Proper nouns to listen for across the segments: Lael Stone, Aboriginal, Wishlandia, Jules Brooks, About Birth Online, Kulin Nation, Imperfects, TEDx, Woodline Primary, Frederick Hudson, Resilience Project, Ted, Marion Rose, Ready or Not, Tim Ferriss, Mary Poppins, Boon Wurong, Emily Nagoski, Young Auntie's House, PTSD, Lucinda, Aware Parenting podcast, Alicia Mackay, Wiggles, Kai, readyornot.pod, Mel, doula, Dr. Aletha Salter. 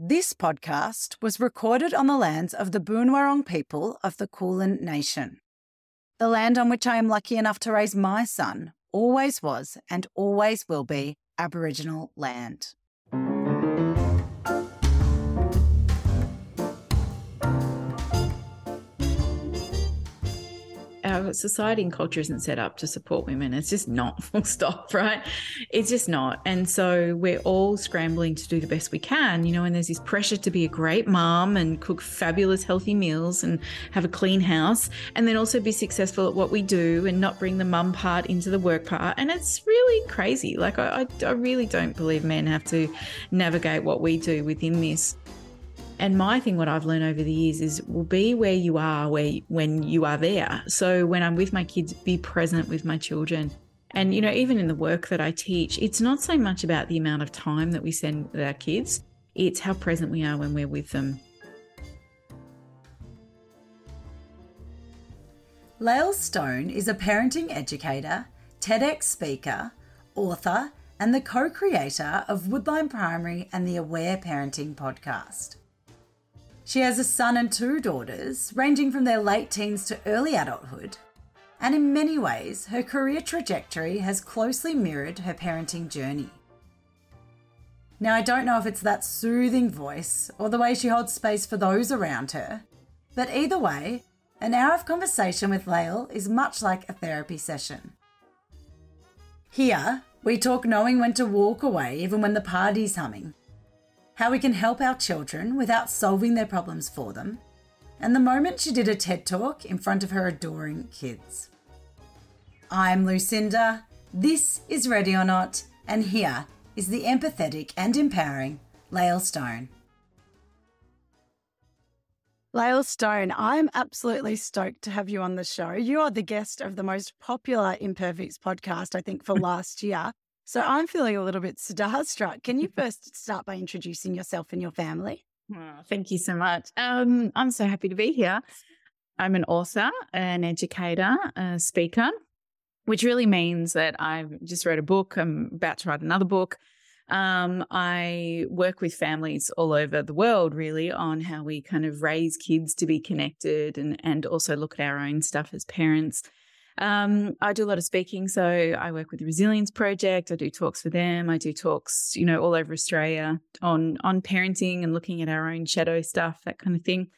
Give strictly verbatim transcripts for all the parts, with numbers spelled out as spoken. This podcast was recorded on the lands of the Boon Wurong people of the Kulin Nation. The land on which I am lucky enough to raise my son always was and always will be Aboriginal land. Our society and culture isn't set up to support women. It's just not, full stop, right? It's just not. And so we're all scrambling to do the best we can, you know, and there's this pressure to be a great mom and cook fabulous healthy meals and have a clean house and then also be successful at what we do and not bring the mum part into the work part. And it's really crazy. Like I, I, I really don't believe men have to navigate what we do within this. And my thing, what I've learned over the years is, well, be where you are where you, when you are there. So when I'm with my kids, be present with my children. And, you know, even in the work that I teach, it's not so much about the amount of time that we spend with our kids. It's how present we are when we're with them. Lael Stone is a parenting educator, TEDx speaker, author, and the co-creator of Woodline Primary and the Aware Parenting podcast. She has a son and two daughters, ranging from their late teens to early adulthood, and in many ways, her career trajectory has closely mirrored her parenting journey. Now, I don't know if it's that soothing voice or the way she holds space for those around her, but either way, an hour of conversation with Lael is much like a therapy session. Here, we talk knowing when to walk away even when the party's humming, how we can help our children without solving their problems for them, and the moment she did a TED Talk in front of her adoring kids. I'm Lucinda, this is Ready or Not, and here is the empathetic and empowering Lael Stone. Lael Stone, I'm absolutely stoked to have you on the show. You are the guest of the most popular Imperfects podcast, I think, for last year. So I'm feeling a little bit starstruck. Can you first start by introducing yourself and your family? Oh, thank you so much. Um, I'm so happy to be here. I'm an author, an educator, a speaker, which really means that I've just read a book. I'm about to write another book. Um, I work with families all over the world, really, on how we kind of raise kids to be connected and, and also look at our own stuff as parents. Um, I do a lot of speaking, so I work with the Resilience Project. I do talks for them. I do talks, you know, all over Australia on on parenting and looking at our own shadow stuff, that kind of thing.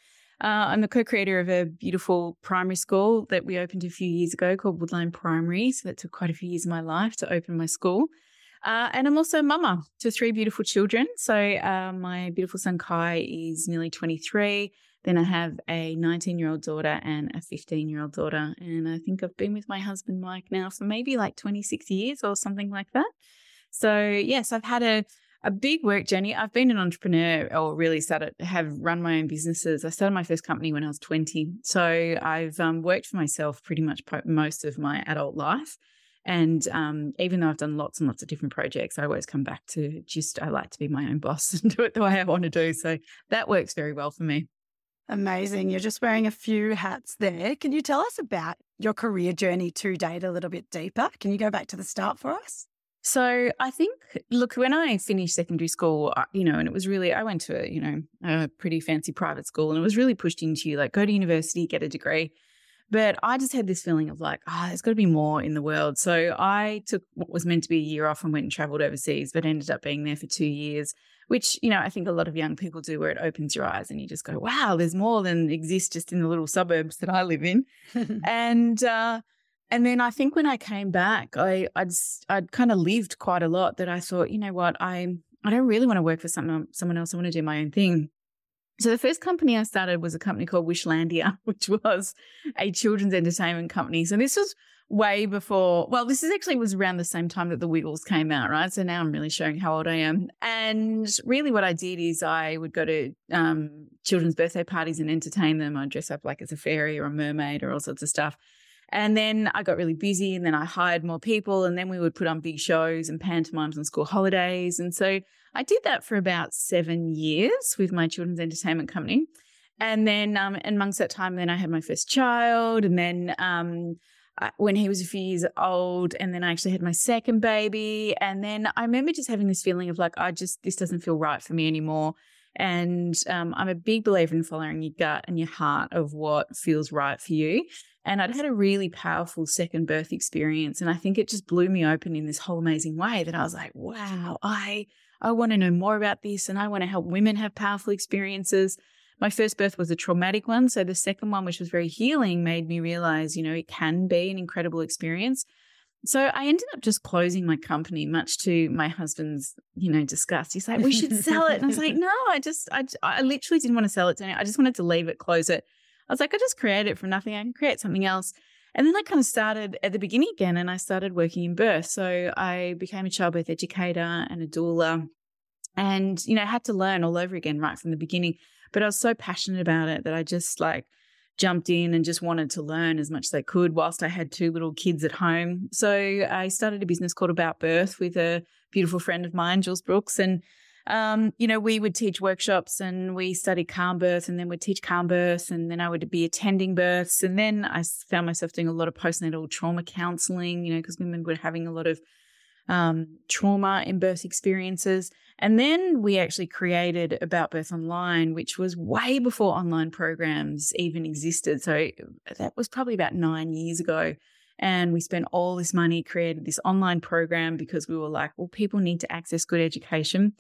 Uh, I'm the co-creator of a beautiful primary school that we opened a few years ago called Woodline Primary. So that took quite a few years of my life to open my school. Uh, and I'm also a mama to three beautiful children. So uh, my beautiful son Kai is nearly twenty-three. Then I have a nineteen-year-old daughter and a fifteen-year-old daughter. And I think I've been with my husband, Mike, now for maybe like twenty-six years or something like that. So, yes, I've had a, a big work journey. I've been an entrepreneur or really started have run my own businesses. I started my first company when I was twenty. So I've um, worked for myself pretty much most of my adult life. And um, even though I've done lots and lots of different projects, I always come back to just I like to be my own boss and do it the way I want to do. So that works very well for me. Amazing. You're just wearing a few hats there. Can you tell us about your career journey to date a little bit deeper? Can you go back to the start for us? So I think, look, when I finished secondary school, you know, and it was really, I went to, a, you know, a pretty fancy private school and it was really pushed into you, like go to university, get a degree. But I just had this feeling of like, ah, oh, there's got to be more in the world. So I took what was meant to be a year off and went and travelled overseas, but ended up being there for two years, which, you know, I think a lot of young people do where it opens your eyes and you just go, wow, there's more than exists just in the little suburbs that I live in. and uh, and then I think when I came back, I, I'd I'd kind of lived quite a lot that I thought, you know what, I, I don't really want to work for someone, someone else. I want to do my own thing. So the first company I started was a company called Wishlandia, which was a children's entertainment company. So this was way before, well, this is actually was around the same time that the Wiggles came out, right? So now I'm really showing how old I am. And really what I did is I would go to um, children's birthday parties and entertain them. I'd dress up like as a fairy or a mermaid or all sorts of stuff. And then I got really busy and then I hired more people and then we would put on big shows and pantomimes on school holidays. And so I did that for about seven years with my children's entertainment company. And then um, and amongst that time, then I had my first child and then um, I, when he was a few years old and then I actually had my second baby. And then I remember just having this feeling of like, I just, this doesn't feel right for me anymore. And um, I'm a big believer in following your gut and your heart of what feels right for you. And I'd had a really powerful second birth experience. And I think it just blew me open in this whole amazing way that I was like, wow, I, I want to know more about this. And I want to help women have powerful experiences. My first birth was a traumatic one. So the second one, which was very healing, made me realize, you know, it can be an incredible experience. So I ended up just closing my company, much to my husband's, you know, disgust. He's like, we should sell it. And I was like, no, I just, I, I literally didn't want to sell it to anyone. I just wanted to leave it, close it. I was like, I just created it from nothing. I can create something else. And then I kind of started at the beginning again, and I started working in birth. So I became a childbirth educator and a doula, and, you know, I had to learn all over again right from the beginning. But I was so passionate about it that I just like jumped in and just wanted to learn as much as I could whilst I had two little kids at home. So I started a business called About Birth with a beautiful friend of mine, Jules Brooks. And, um, you know, we would teach workshops, and we studied calm birth, and then we'd teach calm birth, and then I would be attending births. And then I found myself doing a lot of postnatal trauma counseling, you know, because women were having a lot of um, trauma in birth experiences. And then we actually created About Birth Online, which was way before online programs even existed. So that was probably about nine years ago. And we spent all this money, created this online program, because we were like, well, people need to access good education.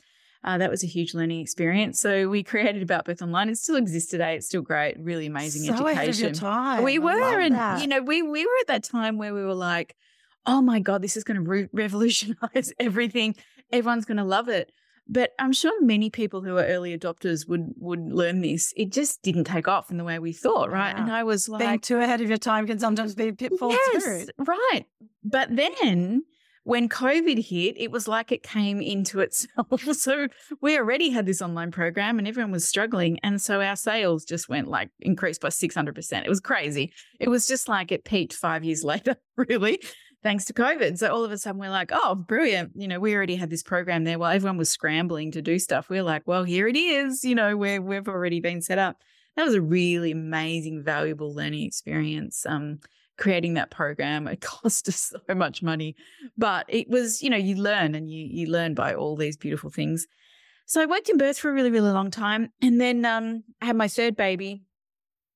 Uh, that was a huge learning experience. So we created About Birth Online. It still exists today. It's still great. Really amazing so education. Ahead of your time. We were. And, that. you know, we, we were at that time where we were like, oh my God, this is going to re- revolutionize everything. Everyone's going to love it. But I'm sure many people who are early adopters would would learn this. It just didn't take off in the way we thought, right? Wow. And I was like... being too ahead of your time can sometimes be a pitfall yes, too. Right. But then when COVID hit, it was like it came into itself. So we already had this online program and everyone was struggling. And so our sales just went like increased by six hundred percent. It was crazy. It was just like it peaked five years later, really. Thanks to COVID. So all of a sudden we're like, oh, brilliant. You know, we already had this program there while everyone was scrambling to do stuff. We're like, well, here it is. You know, we're, we've already been set up. That was a really amazing, valuable learning experience. Um, creating that program, it cost us so much money, but it was, you know, you learn and you, you learn by all these beautiful things. So I worked in birth for a really, really long time. And then um, I had my third baby.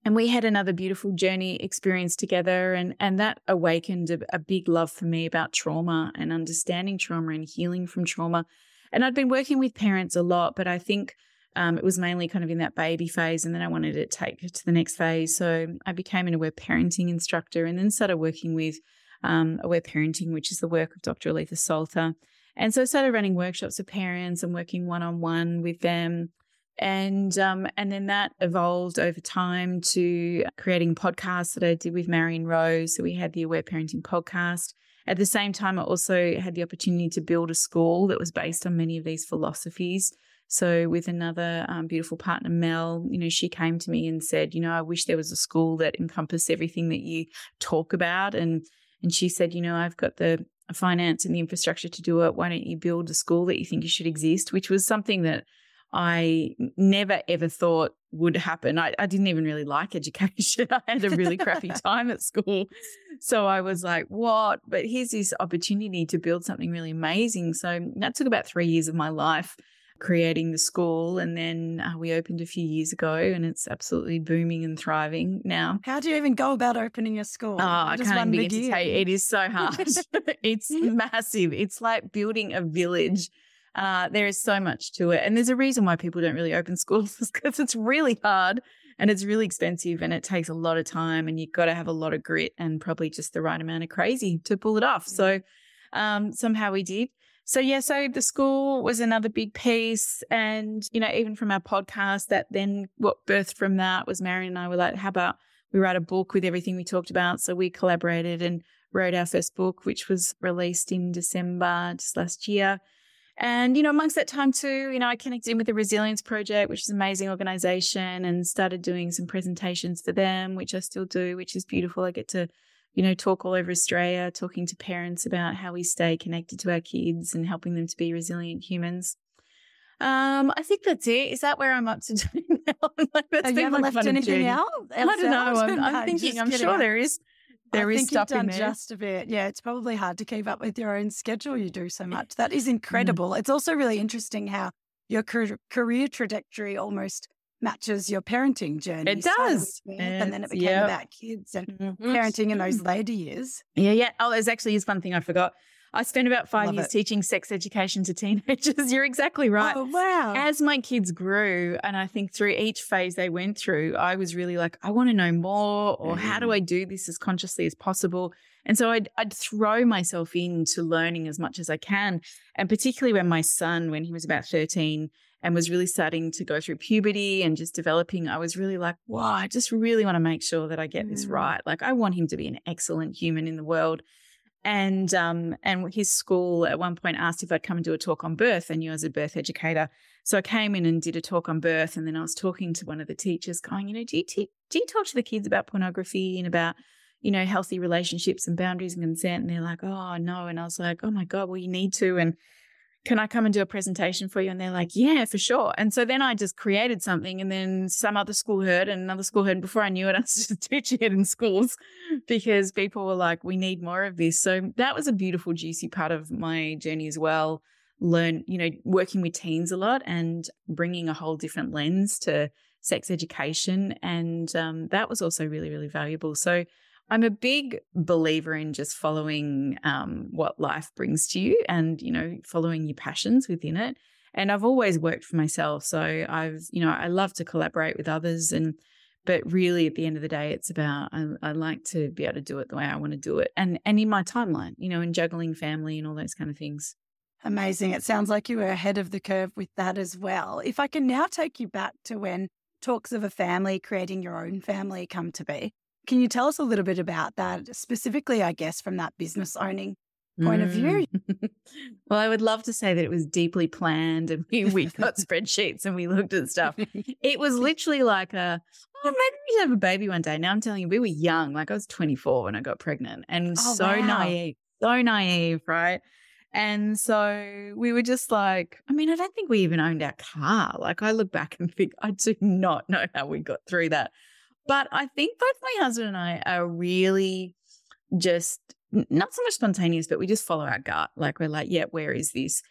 And we had another beautiful journey experience together, and, and that awakened a, a big love for me about trauma and understanding trauma and healing from trauma. And I'd been working with parents a lot, but I think um, it was mainly kind of in that baby phase, and then I wanted to take it to the next phase. So I became an Aware Parenting instructor and then started working with um, Aware Parenting, which is the work of Doctor Aletha Salter. And so I started running workshops for parents and working one-on-one with them. And um, and then that evolved over time to creating podcasts that I did with Marion Rose. So we had the Aware Parenting podcast. At the same time, I also had the opportunity to build a school that was based on many of these philosophies. So with another um, beautiful partner, Mel, you know, she came to me and said, you know, I wish there was a school that encompassed everything that you talk about. And and she said, you know, I've got the finance and the infrastructure to do it. Why don't you build a school that you think you should exist? Which was something that I never, ever thought would happen. I, I didn't even really like education. I had a really crappy time at school. So I was like, what? But here's this opportunity to build something really amazing. So that took about three years of my life creating the school. And then uh, we opened a few years ago, and it's absolutely booming and thriving now. How do you even go about opening your school? Oh, I can't begin to tell you. It is so hard. It's massive. It's like building a village. Uh, there is so much to it. And there's a reason why people don't really open schools, because it's really hard and it's really expensive and it takes a lot of time, and you've got to have a lot of grit and probably just the right amount of crazy to pull it off. So um, somehow we did. So, yeah, so the school was another big piece. And, you know, even from our podcast, that then what birthed from that was Marion and I were like, how about we write a book with everything we talked about? So we collaborated and wrote our first book, which was released in December just last year. And, you know, amongst that time too, you know, I connected in with the Resilience Project, which is an amazing organization, and started doing some presentations for them, which I still do, which is beautiful. I get to, you know, talk all over Australia, talking to parents about how we stay connected to our kids and helping them to be resilient humans. Um, I think that's it. Is that where I'm up to doing now? Like, that's Have been you ever left anything out? I don't know. I'm, I'm no, thinking, I'm sure out. there is. There I is think stuff you've done in there. Just a bit. Yeah, it's probably hard to keep up with your own schedule. You do so much. That is incredible. Mm. It's also really interesting how your career trajectory almost matches your parenting journey. It does. So, and then it became yep. about kids and mm-hmm. parenting in those later years. Yeah, yeah. Oh, there's actually is one thing I forgot. I spent about five Love years it. teaching sex education to teenagers. You're exactly right. Oh, wow. As my kids grew, and I think through each phase they went through, I was really like, I want to know more, or mm. how do I do this as consciously as possible? And so I'd, I'd throw myself into learning as much as I can. And particularly when my son, when he was about thirteen and was really starting to go through puberty and just developing, I was really like, wow, I just really want to make sure that I get mm. this right. Like, I want him to be an excellent human in the world. And um, and his school at one point asked if I'd come and do a talk on birth. I knew I was a birth educator. So I came in and did a talk on birth, and then I was talking to one of the teachers going, you know, do you, te- do you talk to the kids about pornography and about, you know, healthy relationships and boundaries and consent? And they're like, oh, no. And I was like, oh, my God, well, you need to. And can I come and do a presentation for you? And they're like, yeah, for sure. And so then I just created something, and then some other school heard and another school heard. And before I knew it, I was just teaching it in schools because people were like, we need more of this. So that was a beautiful, juicy part of my journey as well. Learn, you know, working with teens a lot and bringing a whole different lens to sex education. And um, that was also really, really valuable. So I'm a big believer in just following um, what life brings to you and, you know, following your passions within it. And I've always worked for myself. So I've, you know, I love to collaborate with others. And, but really at the end of the day, it's about, I, I like to be able to do it the way I want to do it and, and in my timeline, you know, and juggling family and all those kind of things. Amazing. It sounds like you were ahead of the curve with that as well. If I can now take you back to when talks of a family, creating your own family come to be. Can you tell us a little bit about that, specifically, I guess, from that business owning point mm. of view? Well, I would love to say that it was deeply planned and we, we got spreadsheets and we looked at stuff. It was literally like a, oh, maybe we should have a baby one day. Now I'm telling you, we were young. Like I was twenty-four when I got pregnant and oh, so wow. naive, so naive, right? And so we were just like, I mean, I don't think we even owned our car. Like I look back and think, I do not know how we got through that. But I think both my husband and I are really just not so much spontaneous, but we just follow our gut. Like we're like, yeah, where is this?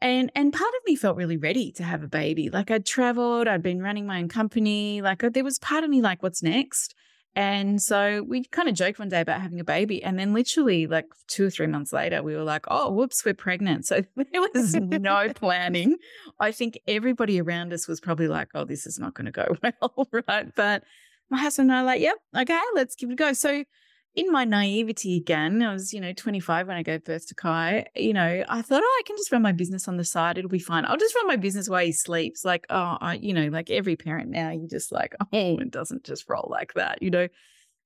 And and part of me felt really ready to have a baby. Like I'd traveled, I'd been running my own company. Like there was part of me like, what's next? And so we kind of joked one day about having a baby. And then literally like two or three months later, we were like, oh, whoops, we're pregnant. So there was no planning. I think everybody around us was probably like, oh, this is not going to go well, right? But my husband and I are like, yep, okay, let's give it a go. So in my naivety again, I was, you know, twenty-five when I gave birth to Kai, you know, I thought, oh, I can just run my business on the side. It'll be fine. I'll just run my business while he sleeps. Like, oh, I, you know, like every parent now, you just like, oh, it doesn't just roll like that, you know.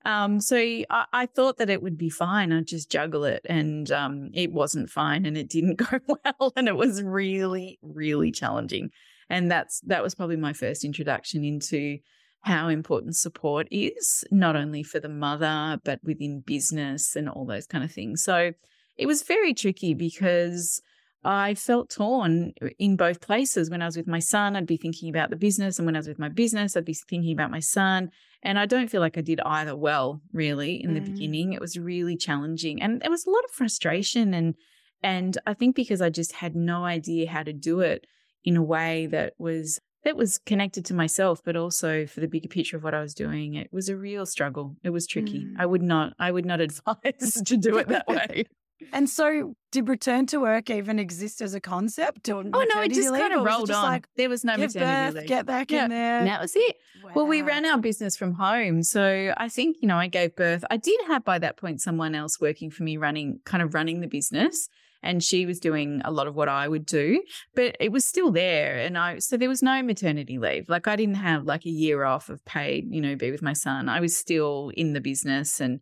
Um, so I, I thought that it would be fine. I'd just juggle it. And um, it wasn't fine and it didn't go well. And it was really, really challenging. And that's that was probably my first introduction into how important support is, not only for the mother, but within business and all those kind of things. So it was very tricky because I felt torn in both places. When I was with my son, I'd be thinking about the business. And when I was with my business, I'd be thinking about my son. And I don't feel like I did either well, really, in mm. the beginning. It was really challenging. And there was a lot of frustration. And, and I think because I just had no idea how to do it in a way that was that was connected to myself, but also for the bigger picture of what I was doing. It was a real struggle. It was tricky. Mm. I would not, I would not advise to do it that way. And so did return to work even exist as a concept? Or oh, no, it just kind of rolled on. Like, there was no maternity leave. Get back yeah. in there. And that was it. Wow. Well, we ran our business from home. So I think, you know, I gave birth. I did have by that point someone else working for me running, kind of running the business. And she was doing a lot of what I would do, but it was still there. And I, so there was no maternity leave. Like I didn't have like a year off of paid, you know, be with my son. I was still in the business. And,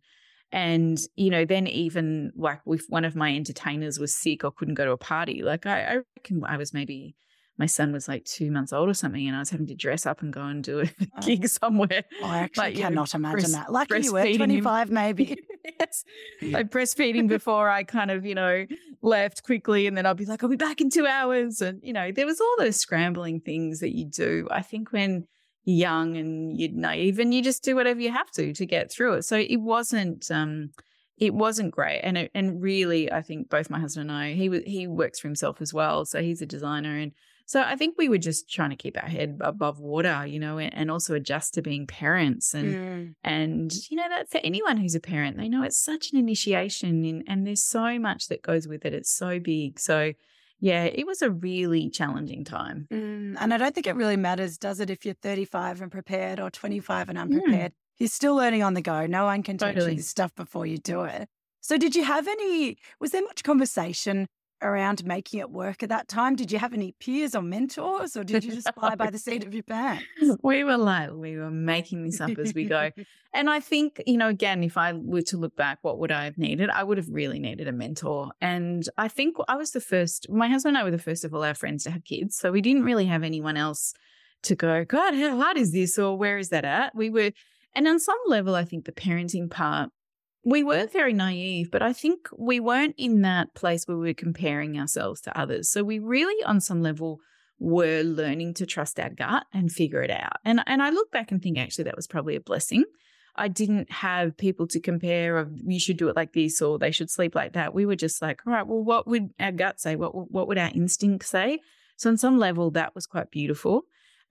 and, you know, then even like if one of my entertainers was sick or couldn't go to a party, like I, I reckon I was maybe, my son was like two months old or something, and I was having to dress up and go and do a oh. gig somewhere. Oh, I actually like, cannot know, imagine breast, that. Lucky you were twenty-five him. Maybe. Yes. Yeah. Like breastfeeding before I kind of, you know, left quickly, and then I'll be like, I'll be back in two hours. And, you know, there was all those scrambling things that you do, I think, when you're young and you're naive and you just do whatever you have to to get through it. So it wasn't um, it wasn't great. And, it, and really, I think both my husband and I, he, he works for himself as well. So he's a designer, and So I think we were just trying to keep our head above water, you know, and, and also adjust to being parents. And, mm. and you know, that for anyone who's a parent, they know it's such an initiation in, and there's so much that goes with it. It's so big. So, yeah, it was a really challenging time. Mm. And I don't think it really matters, does it, if you're thirty-five and prepared or twenty-five and unprepared? Mm. You're still learning on the go. No one can teach totally. you this stuff before you do it. So did you have any, was there much conversation around making it work at that time? Did you have any peers or mentors, or did you just fly by the seat of your pants? We were like, we were making this up as we go. And I think, you know, again, if I were to look back, what would I have needed? I would have really needed a mentor. And I think I was the first, my husband and I were the first of all our friends to have kids. So we didn't really have anyone else to go, God, how hard is this? Or where is that at? We were, and on some level, I think the parenting part, we were very naive, but I think we weren't in that place where we were comparing ourselves to others. So we really, on some level, were learning to trust our gut and figure it out. And and I look back and think, actually, that was probably a blessing. I didn't have people to compare of you should do it like this or they should sleep like that. We were just like, all right, well, what would our gut say? What what would our instinct say? So on some level, that was quite beautiful.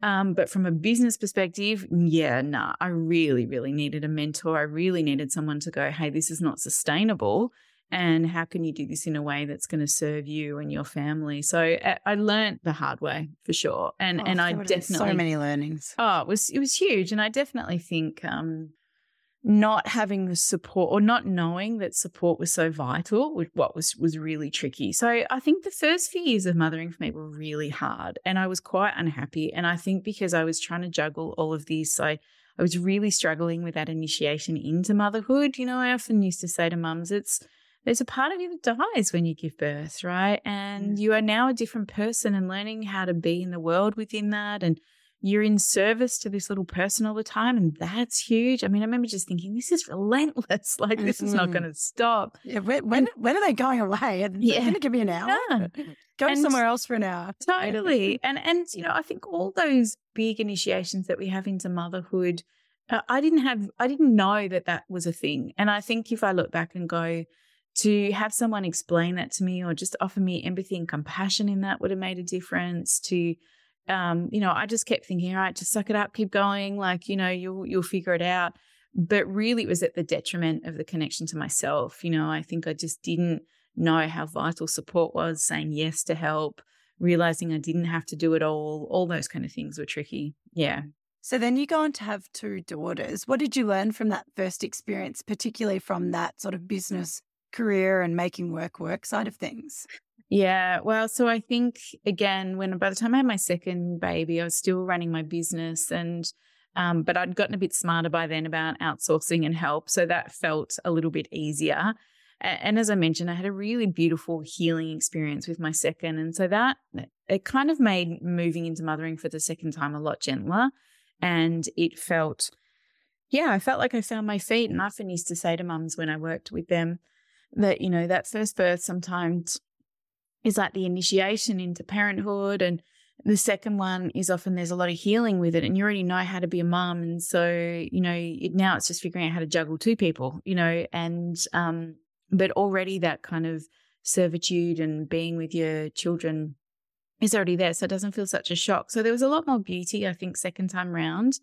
Um, but from a business perspective, yeah, nah, I really, really needed a mentor. I really needed someone to go, hey, this is not sustainable. And how can you do this in a way that's going to serve you and your family? So I, I learned the hard way for sure. And, oh, and I definitely. So many learnings. Oh, it was, it was huge. And I definitely think um, not having the support or not knowing that support was so vital was what was, was really tricky. So I think the first few years of mothering for me were really hard and I was quite unhappy. And I think because I was trying to juggle all of this, I, I was really struggling with that initiation into motherhood. You know, I often used to say to mums, it's there's a part of you that dies when you give birth, right? And you are now a different person and learning how to be in the world within that, and you're in service to this little person all the time, and that's huge. I mean, I remember just thinking, this is relentless. Like, this mm-hmm. is not going to stop. Yeah, when when, and, when are they going away? It's yeah. going to give me an hour. Yeah. Go somewhere else for an hour. Totally. and, and, you know, I think all those big initiations that we have into motherhood, uh, I didn't have, I didn't know that that was a thing. And I think if I look back and go, to have someone explain that to me or just offer me empathy and compassion in that would have made a difference to, Um, you know, I just kept thinking, all right, just suck it up, keep going. Like, you know, you'll, you'll figure it out. But really it was at the detriment of the connection to myself. You know, I think I just didn't know how vital support was, saying yes to help, realizing I didn't have to do it all. All those kind of things were tricky. Yeah. So then you go on to have two daughters. What did you learn from that first experience, particularly from that sort of business career and making work work side of things? Yeah, well, so I think, again, when by the time I had my second baby, I was still running my business, and um, but I'd gotten a bit smarter by then about outsourcing and help, so that felt a little bit easier. And, and as I mentioned, I had a really beautiful healing experience with my second, and so that it kind of made moving into mothering for the second time a lot gentler, and it felt, yeah, I felt like I found my feet. And I often used to say to mums when I worked with them that, you know, that first birth sometimes is like the initiation into parenthood, and the second one is often there's a lot of healing with it, and you already know how to be a mum, and so, you know, it, now it's just figuring out how to juggle two people, you know, and um, but already that kind of servitude and being with your children is already there, so it doesn't feel such a shock. So there was a lot more beauty, I think, second time round,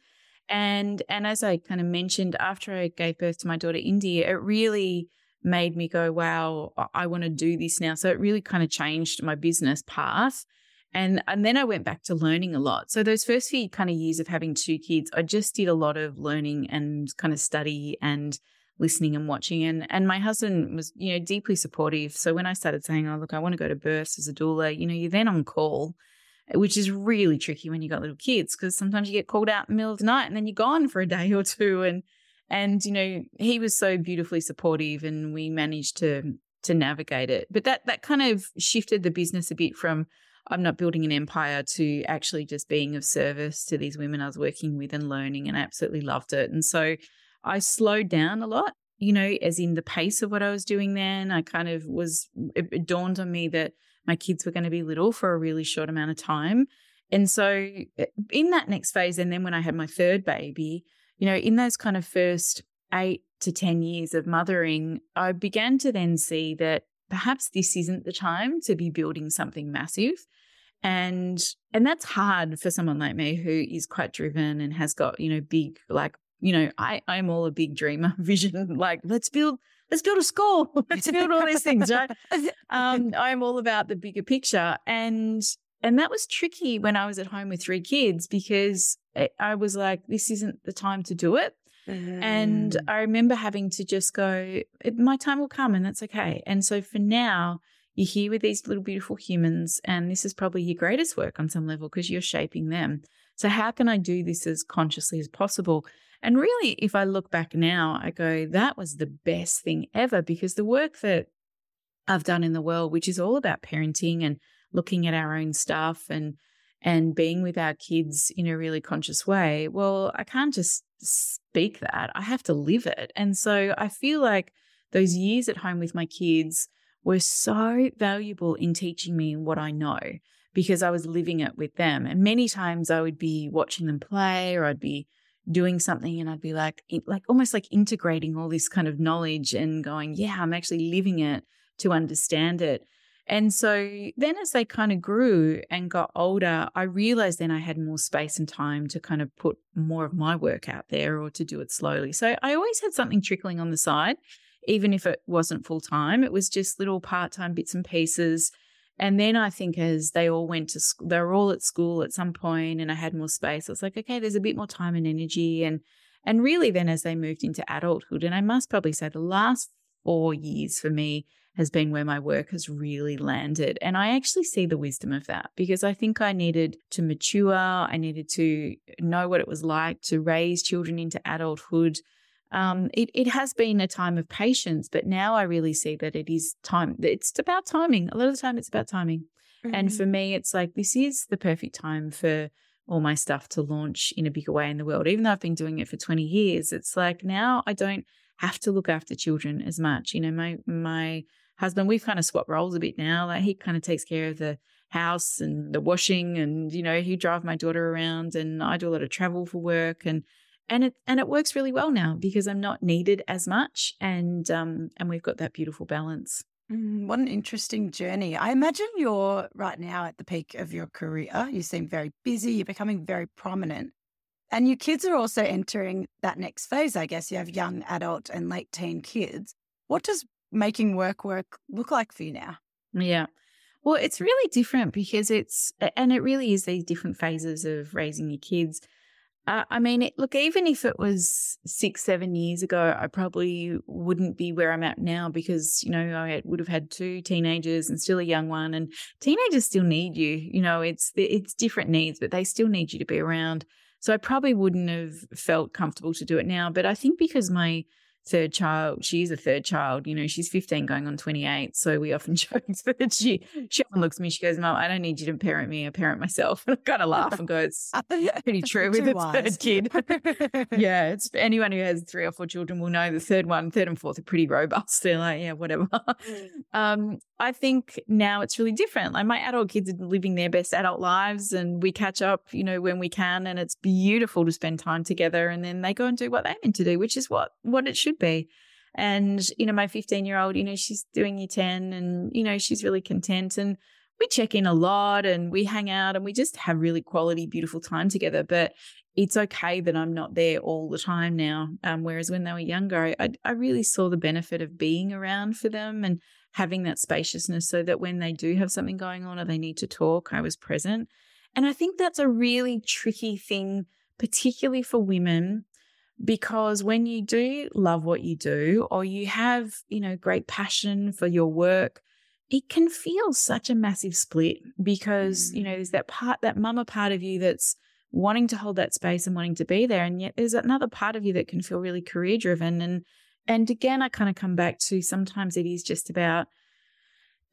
and and as I kind of mentioned, after I gave birth to my daughter India, it really made me go, wow, I want to do this now. So it really kind of changed my business path. And and then I went back to learning a lot. So those first few kind of years of having two kids, I just did a lot of learning and kind of study and listening and watching. And and my husband was, you know, deeply supportive. So when I started saying, oh, look, I want to go to births as a doula, you know, you're then on call, which is really tricky when you got little kids, because sometimes you get called out in the middle of the night and then you're gone for a day or two. And And, you know, he was so beautifully supportive, and we managed to to navigate it. But that that kind of shifted the business a bit from I'm not building an empire to actually just being of service to these women I was working with and learning, and I absolutely loved it. And so I slowed down a lot, you know, as in the pace of what I was doing then. I kind of was – it dawned on me that my kids were going to be little for a really short amount of time. And so in that next phase, and then when I had my third baby – you know, in those kind of first eight to ten years of mothering, I began to then see that perhaps this isn't the time to be building something massive. And and that's hard for someone like me who is quite driven and has got, you know, big, like, you know, I, I'm all a big dreamer vision, like let's build, let's build a school, let's build all these things, right? Um, I'm all about the bigger picture. And and that was tricky when I was at home with three kids because I was like, this isn't the time to do it. Mm. And I remember having to just go, my time will come and that's okay. And so for now, you're here with these little beautiful humans and this is probably your greatest work on some level because you're shaping them. So how can I do this as consciously as possible? And really, if I look back now, I go, that was the best thing ever because the work that I've done in the world, which is all about parenting and looking at our own stuff and and being with our kids in a really conscious way, well, I can't just speak that. I have to live it. And so I feel like those years at home with my kids were so valuable in teaching me what I know because I was living it with them. And many times I would be watching them play or I'd be doing something and I'd be like, like almost like integrating all this kind of knowledge and going, yeah, I'm actually living it to understand it. And so then as they kind of grew and got older, I realized then I had more space and time to kind of put more of my work out there or to do it slowly. So I always had something trickling on the side. Even if it wasn't full-time, it was just little part-time bits and pieces. And then I think as they all went to school, they were all at school at some point and I had more space, I was like, okay, there's a bit more time and energy. And and really then as they moved into adulthood, and I must probably say the last four years for me has been where my work has really landed. And I actually see the wisdom of that because I think I needed to mature. I needed to know what it was like to raise children into adulthood. Um, it, it has been a time of patience, but now I really see that it is time. It's about timing. A lot of the time it's about timing. Mm-hmm. And for me, it's like, this is the perfect time for all my stuff to launch in a bigger way in the world. Even though I've been doing it for twenty years, it's like now I don't have to look after children as much. You know, my, my husband, we've kind of swapped roles a bit now. Like he kind of takes care of the house and the washing and, you know, he drives my daughter around and I do a lot of travel for work and, And it and it works really well now because I'm not needed as much and um and we've got that beautiful balance. Mm, what an interesting journey. I imagine you're right now at the peak of your career. You seem very busy. You're becoming very prominent. And your kids are also entering that next phase, I guess. You have young adult and late teen kids. What does making work work look like for you now? Yeah. Well, it's really different because it's – and it really is these different phases of raising your kids. Uh, I mean, it, look, even if it was six, seven years ago, I probably wouldn't be where I'm at now because, you know, I would have had two teenagers and still a young one, and teenagers still need you. You know, it's it's different needs, but they still need you to be around. So I probably wouldn't have felt comfortable to do it now. But I think because my third child, she is a third child, you know, she's fifteen going on twenty-eight. So we often joke that she, she often looks at me, she goes, Mum, I don't need you to parent me, I parent myself. And I kind of laugh and go, it's pretty true with the third kid. Yeah, it's anyone who has three or four children will know the third one, third and fourth are pretty robust. They're like, yeah, whatever. um, I think now it's really different. Like my adult kids are living their best adult lives and we catch up, you know, when we can, and it's beautiful to spend time together, and then they go and do what they're meant to do, which is what, what it should be. And, you know, my fifteen-year-old, you know, she's doing year ten and, you know, she's really content, and we check in a lot and we hang out and we just have really quality, beautiful time together. But it's okay that I'm not there all the time now. Um, whereas when they were younger, I, I really saw the benefit of being around for them and having that spaciousness so that when they do have something going on or they need to talk, I was present. And I think that's a really tricky thing, particularly for women. Because when you do love what you do, or you have, you know, great passion for your work, it can feel such a massive split because, you know, there's that part, that mama part of you that's wanting to hold that space and wanting to be there. And yet there's another part of you that can feel really career driven. And, and again, I kind of come back to sometimes it is just about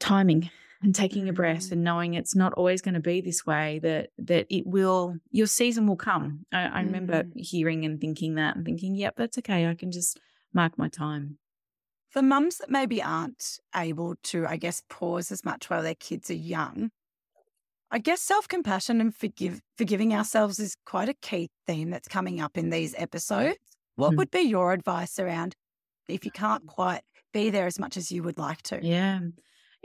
timing and taking a breath and knowing it's not always going to be this way, that that it will, your season will come. I, I remember mm. hearing and thinking that and thinking, yep, that's okay. I can just mark my time. For mums that maybe aren't able to, I guess, pause as much while their kids are young, I guess self-compassion and forgive, forgiving ourselves is quite a key theme that's coming up in these episodes. What mm. would be your advice around if you can't quite be there as much as you would like to? Yeah.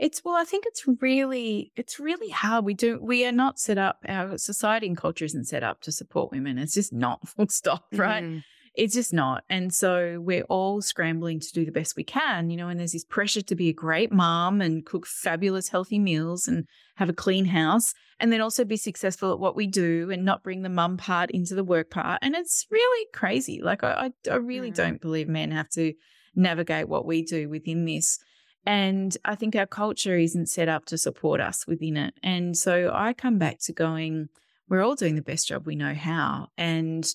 It's, well, I think it's really, it's really hard. We do, we are not set up, our society and culture isn't set up to support women. It's just not, full stop, right? Mm. It's just not. And so we're all scrambling to do the best we can, you know, and there's this pressure to be a great mom and cook fabulous, healthy meals and have a clean house and then also be successful at what we do and not bring the mum part into the work part. And it's really crazy. Like I, I, I really mm. don't believe men have to navigate what we do within this. And I think our culture isn't set up to support us within it. And so I come back to going, we're all doing the best job we know how. And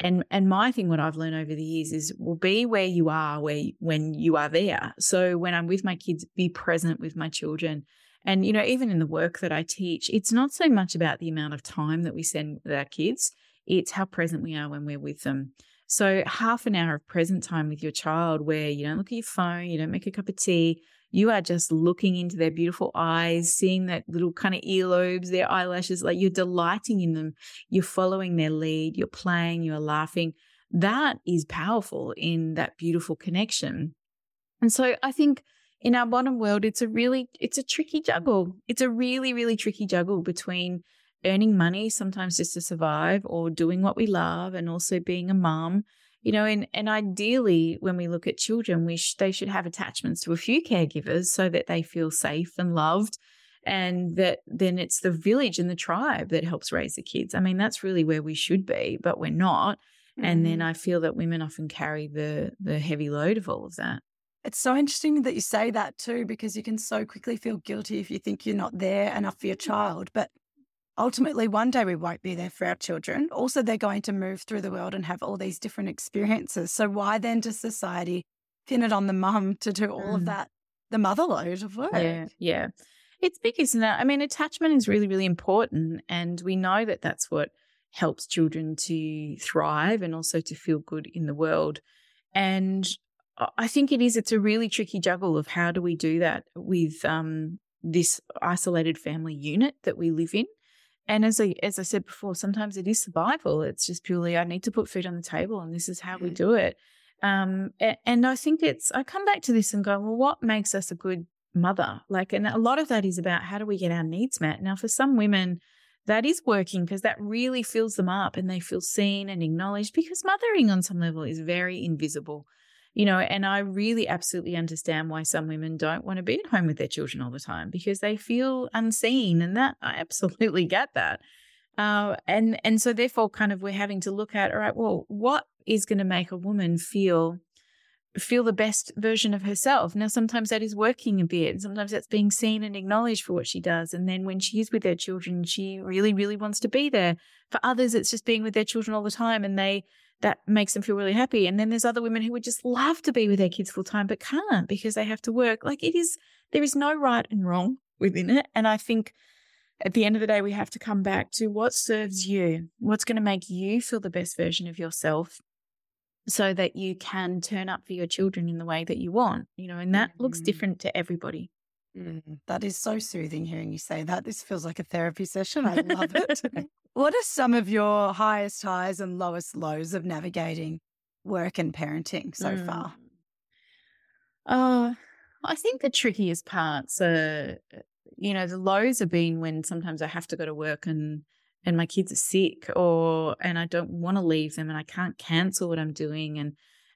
and and my thing, what I've learned over the years is, well, be where you are where when you are there. So when I'm with my kids, be present with my children. And, you know, even in the work that I teach, it's not so much about the amount of time that we spend with our kids. It's how present we are when we're with them. So half an hour of present time with your child where you don't look at your phone, you don't make a cup of tea, you are just looking into their beautiful eyes, seeing that little kind of earlobes, their eyelashes, like you're delighting in them, you're following their lead, you're playing, you're laughing. That is powerful in that beautiful connection. And so I think in our modern world, it's a really, it's a tricky juggle. It's a really, really tricky juggle between earning money sometimes just to survive or doing what we love and also being a mom, you know, and, and ideally when we look at children, we sh- they should have attachments to a few caregivers so that they feel safe and loved, and that then it's the village and the tribe that helps raise the kids. I mean, that's really where we should be, but we're not. Mm-hmm. And then I feel that women often carry the the heavy load of all of that. It's so interesting that you say that too, because you can so quickly feel guilty if you think you're not there enough for your child. But ultimately, one day we won't be there for our children. Also, they're going to move through the world and have all these different experiences. So why then does society pin it on the mum to do all mm. of that, the mother load of work? Yeah, yeah. It's big, isn't it? I mean, attachment is really, really important, and we know that that's what helps children to thrive and also to feel good in the world. And I think it is, it's a really tricky juggle of how do we do that with um, this isolated family unit that we live in. And as I, as I said before, sometimes it is survival. It's just purely I need to put food on the table and this is how we do it. Um, and, and I think it's, I come back to this and go, well, what makes us a good mother? Like, and a lot of that is about how do we get our needs met? Now, for some women, that is working because that really fills them up and they feel seen and acknowledged, because mothering on some level is very invisible, you know, and I really absolutely understand why some women don't want to be at home with their children all the time because they feel unseen, and that I absolutely get that. Uh, and and so therefore kind of we're having to look at, all right, well, what is going to make a woman feel feel the best version of herself? Now, sometimes that is working a bit, and sometimes that's being seen and acknowledged for what she does. And then when she is with their children, she really, really wants to be there. For others, it's just being with their children all the time, and they that makes them feel really happy. And then there's other women who would just love to be with their kids full time but can't because they have to work. Like it is, there is no right and wrong within it. And I think at the end of the day, we have to come back to what serves you, what's going to make you feel the best version of yourself so that you can turn up for your children in the way that you want, you know, and that mm-hmm. looks different to everybody. Mm, that is so soothing hearing you say that. This feels like a therapy session. I love it. What are some of your highest highs and lowest lows of navigating work and parenting so mm. far? Uh, I think the trickiest parts are, you know, the lows have been when sometimes I have to go to work and, and my kids are sick or and I don't want to leave them and I can't cancel what I'm doing. And,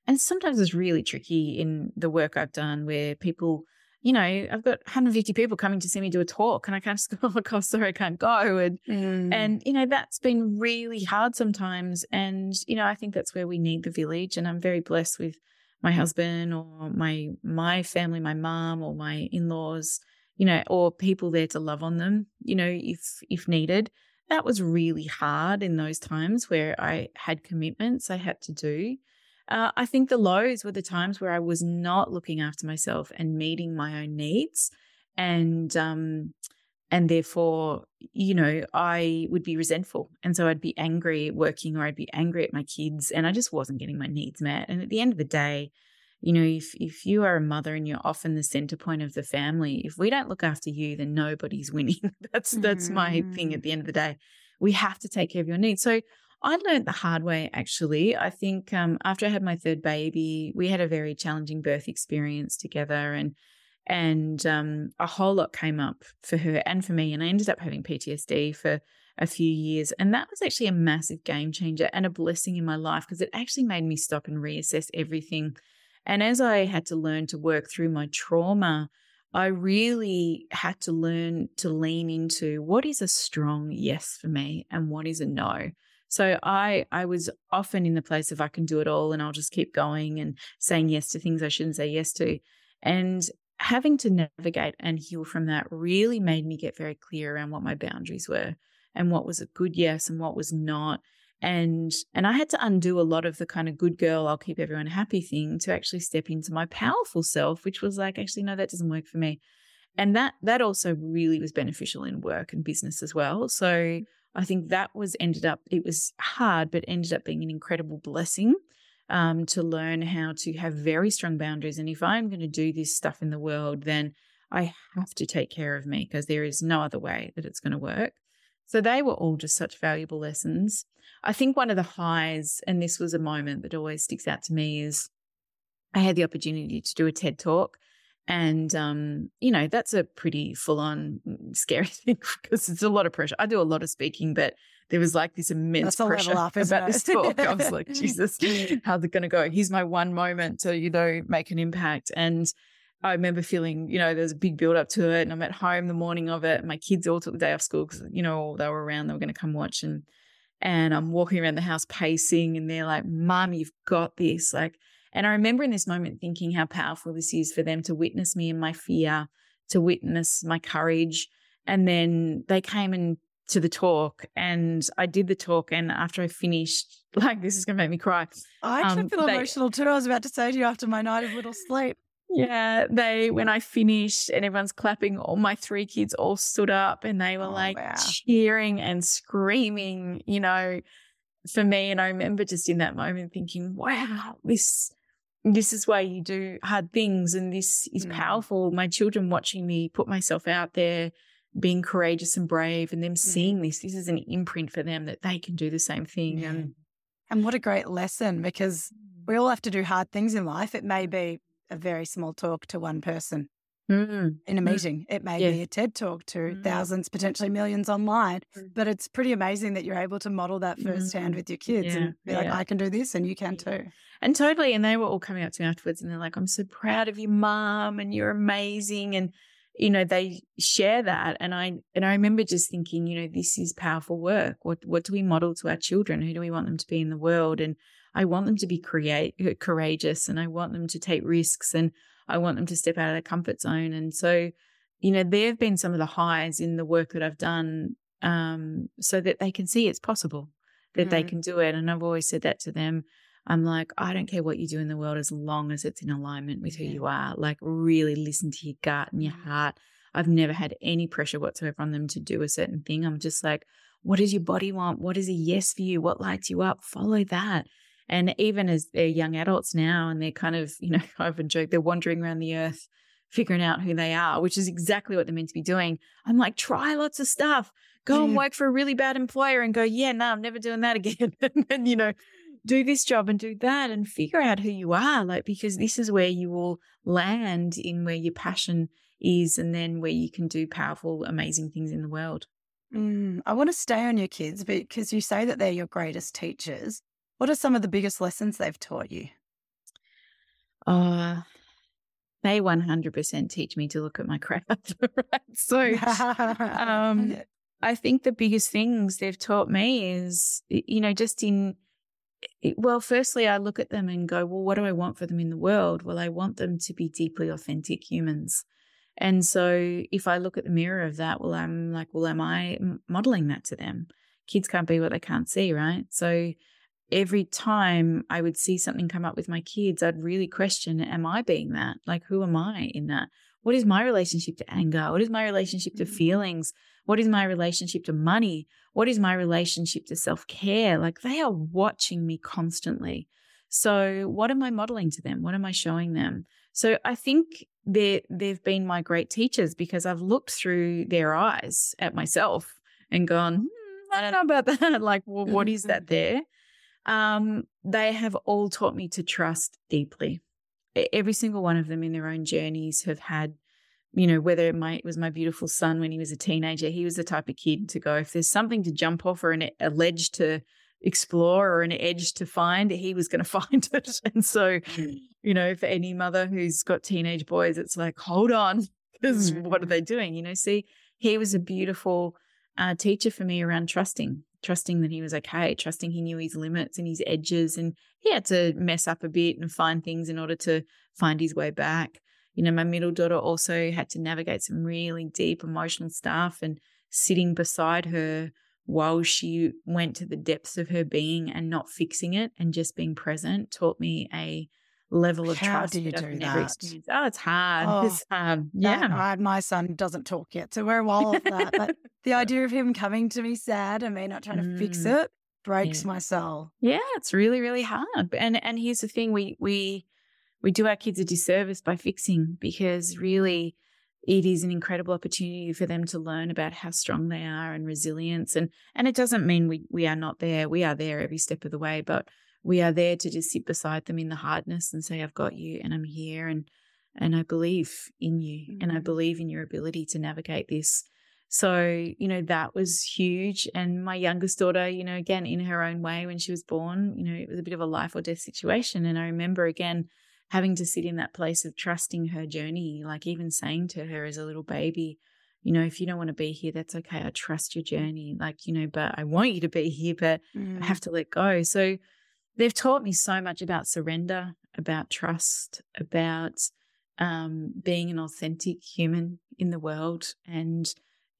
and sometimes it's really tricky in the work I've done where people, you know, I've got one hundred fifty people coming to see me do a talk and I can't just go, oh, God, sorry, I can't go. And, mm. and, you know, that's been really hard sometimes. And, you know, I think that's where we need the village. And I'm very blessed with my husband or my my family, my mum or my in-laws, you know, or people there to love on them, you know, if if needed. That was really hard in those times where I had commitments I had to do. Uh, I think the lows were the times where I was not looking after myself and meeting my own needs, and um, and therefore, you know, I would be resentful, and so I'd be angry at working or I'd be angry at my kids, and I just wasn't getting my needs met. And at the end of the day, you know, if if you are a mother and you're often the center point of the family, if we don't look after you, then nobody's winning. that's that's mm-hmm. my thing. At the end of the day, we have to take care of your needs. So I learned the hard way, actually. I think um, after I had my third baby, we had a very challenging birth experience together, and And um, a whole lot came up for her and for me. And I ended up having P T S D for a few years. And that was actually a massive game changer and a blessing in my life, because it actually made me stop and reassess everything. And as I had to learn to work through my trauma, I really had to learn to lean into what is a strong yes for me and what is a no. So I I was often in the place of I can do it all and I'll just keep going and saying yes to things I shouldn't say yes to. And having to navigate and heal from that really made me get very clear around what my boundaries were and what was a good yes and what was not. And and I had to undo a lot of the kind of good girl, I'll keep everyone happy thing to actually step into my powerful self, which was like, actually, no, that doesn't work for me. And that that also really was beneficial in work and business as well. So I think that was ended up, it was hard, but ended up being an incredible blessing um, to learn how to have very strong boundaries. And if I'm going to do this stuff in the world, then I have to take care of me, because there is no other way that it's going to work. So they were all just such valuable lessons. I think one of the highs, and this was a moment that always sticks out to me, is I had the opportunity to do a TED Talk. And, um, you know, that's a pretty full-on scary thing, because it's a lot of pressure. I do a lot of speaking, but there was like this immense pressure about this talk. I was like, Jesus, how's it going to go? Here's my one moment to, you know, make an impact. And I remember feeling, you know, there was a big build up to it, and I'm at home the morning of it. My kids all took the day off school because, you know, they were around, they were going to come watch. And, and I'm walking around the house pacing, and they're like, Mum, you've got this. Like, and I remember in this moment thinking how powerful this is for them to witness me and my fear, to witness my courage. And then they came in to the talk, and I did the talk. And after I finished, like, this is going to make me cry. I actually um, feel they, emotional too. I was about to say to you, after my night of little sleep. Yeah, they, when I finished and everyone's clapping, all my three kids all stood up, and they were oh, like wow. cheering and screaming, you know, for me. And I remember just in that moment thinking, wow, this... This is why you do hard things, and this is powerful. Mm. My children watching me put myself out there, being courageous and brave, and them mm. seeing this, this is an imprint for them that they can do the same thing. Yeah. And, and what a great lesson, because we all have to do hard things in life. It may be a very small talk to one person mm. in a meeting. Mm. It may yeah. be a TED Talk to mm. thousands, potentially millions online, mm. but it's pretty amazing that you're able to model that firsthand mm. with your kids yeah. and be yeah. like, I can do this and you can yeah. too. And totally, and they were all coming up to me afterwards, and they're like, I'm so proud of you, Mum, and you're amazing. And, you know, they share that. And I and I remember just thinking, you know, this is powerful work. What what do we model to our children? Who do we want them to be in the world? And I want them to be create, courageous, and I want them to take risks, and I want them to step out of their comfort zone. And so, you know, there have been some of the highs in the work that I've done um, so that they can see it's possible, that mm-hmm. they can do it. And I've always said that to them. I'm like, I don't care what you do in the world as long as it's in alignment with who you are. Like, really listen to your gut and your heart. I've never had any pressure whatsoever on them to do a certain thing. I'm just like, what does your body want? What is a yes for you? What lights you up? Follow that. And even as they're young adults now, and they're kind of, you know, I often joke, they're wandering around the earth figuring out who they are, which is exactly what they're meant to be doing. I'm like, try lots of stuff. Go and work for a really bad employer and go, yeah, no, I'm never doing that again. And then, you know, do this job and do that and figure out who you are, like, because this is where you will land in where your passion is, and then where you can do powerful, amazing things in the world. Mm, I want to stay on your kids, because you say that they're your greatest teachers. What are some of the biggest lessons they've taught you? Uh, they one hundred percent teach me to look at my crap. Right? So um, I think the biggest things they've taught me is, you know, just in, well, firstly, I look at them and go, well, what do I want for them in the world? Well, I want them to be deeply authentic humans. And so if I look at the mirror of that, well, I'm like, well, am I modeling that to them? Kids can't be what they can't see, right? So every time I would see something come up with my kids, I'd really question, am I being that? Like, who am I in that? What is my relationship to anger? What is my relationship to feelings? What is my relationship to money? What is my relationship to self-care? Like, they are watching me constantly. So what am I modeling to them? What am I showing them? So I think they've been my great teachers, because I've looked through their eyes at myself and gone, hmm, I don't know about that. Like, well, what is that there? Um, they have all taught me to trust deeply. Every single one of them in their own journeys have had you know, whether my, it was my beautiful son when he was a teenager, he was the type of kid to go, if there's something to jump off or an, a ledge to explore or an edge to find, he was going to find it. And so, you know, for any mother who's got teenage boys, it's like, hold on, because what are they doing? You know, see, he was a beautiful uh, teacher for me around trusting, trusting that he was okay, trusting he knew his limits and his edges, and he had to mess up a bit and find things in order to find his way back. You know, my middle daughter also had to navigate some really deep emotional stuff, and sitting beside her while she went to the depths of her being and not fixing it and just being present taught me a level of How trust. How do you do that? Oh, it's hard. Oh, it's hard. Yeah. That, my son doesn't talk yet, so we're well off that. But the idea of him coming to me sad and me not trying to mm. fix it breaks yeah. my soul. Yeah, it's really, really hard. And and here's the thing, we we... We do our kids a disservice by fixing, because really it is an incredible opportunity for them to learn about how strong they are and resilience. And and it doesn't mean we we are not there. We are there every step of the way, but we are there to just sit beside them in the hardness and say, I've got you and I'm here, and and I believe in you mm-hmm. and I believe in your ability to navigate this. So, you know, that was huge. And my youngest daughter, you know, again, in her own way, when she was born, you know, it was a bit of a life or death situation. And I remember again, having to sit in that place of trusting her journey, like even saying to her as a little baby, you know, if you don't want to be here, that's okay. I trust your journey. Like, you know, but I want you to be here, but mm. I have to let go. So they've taught me so much about surrender, about trust, about um, being an authentic human in the world, and,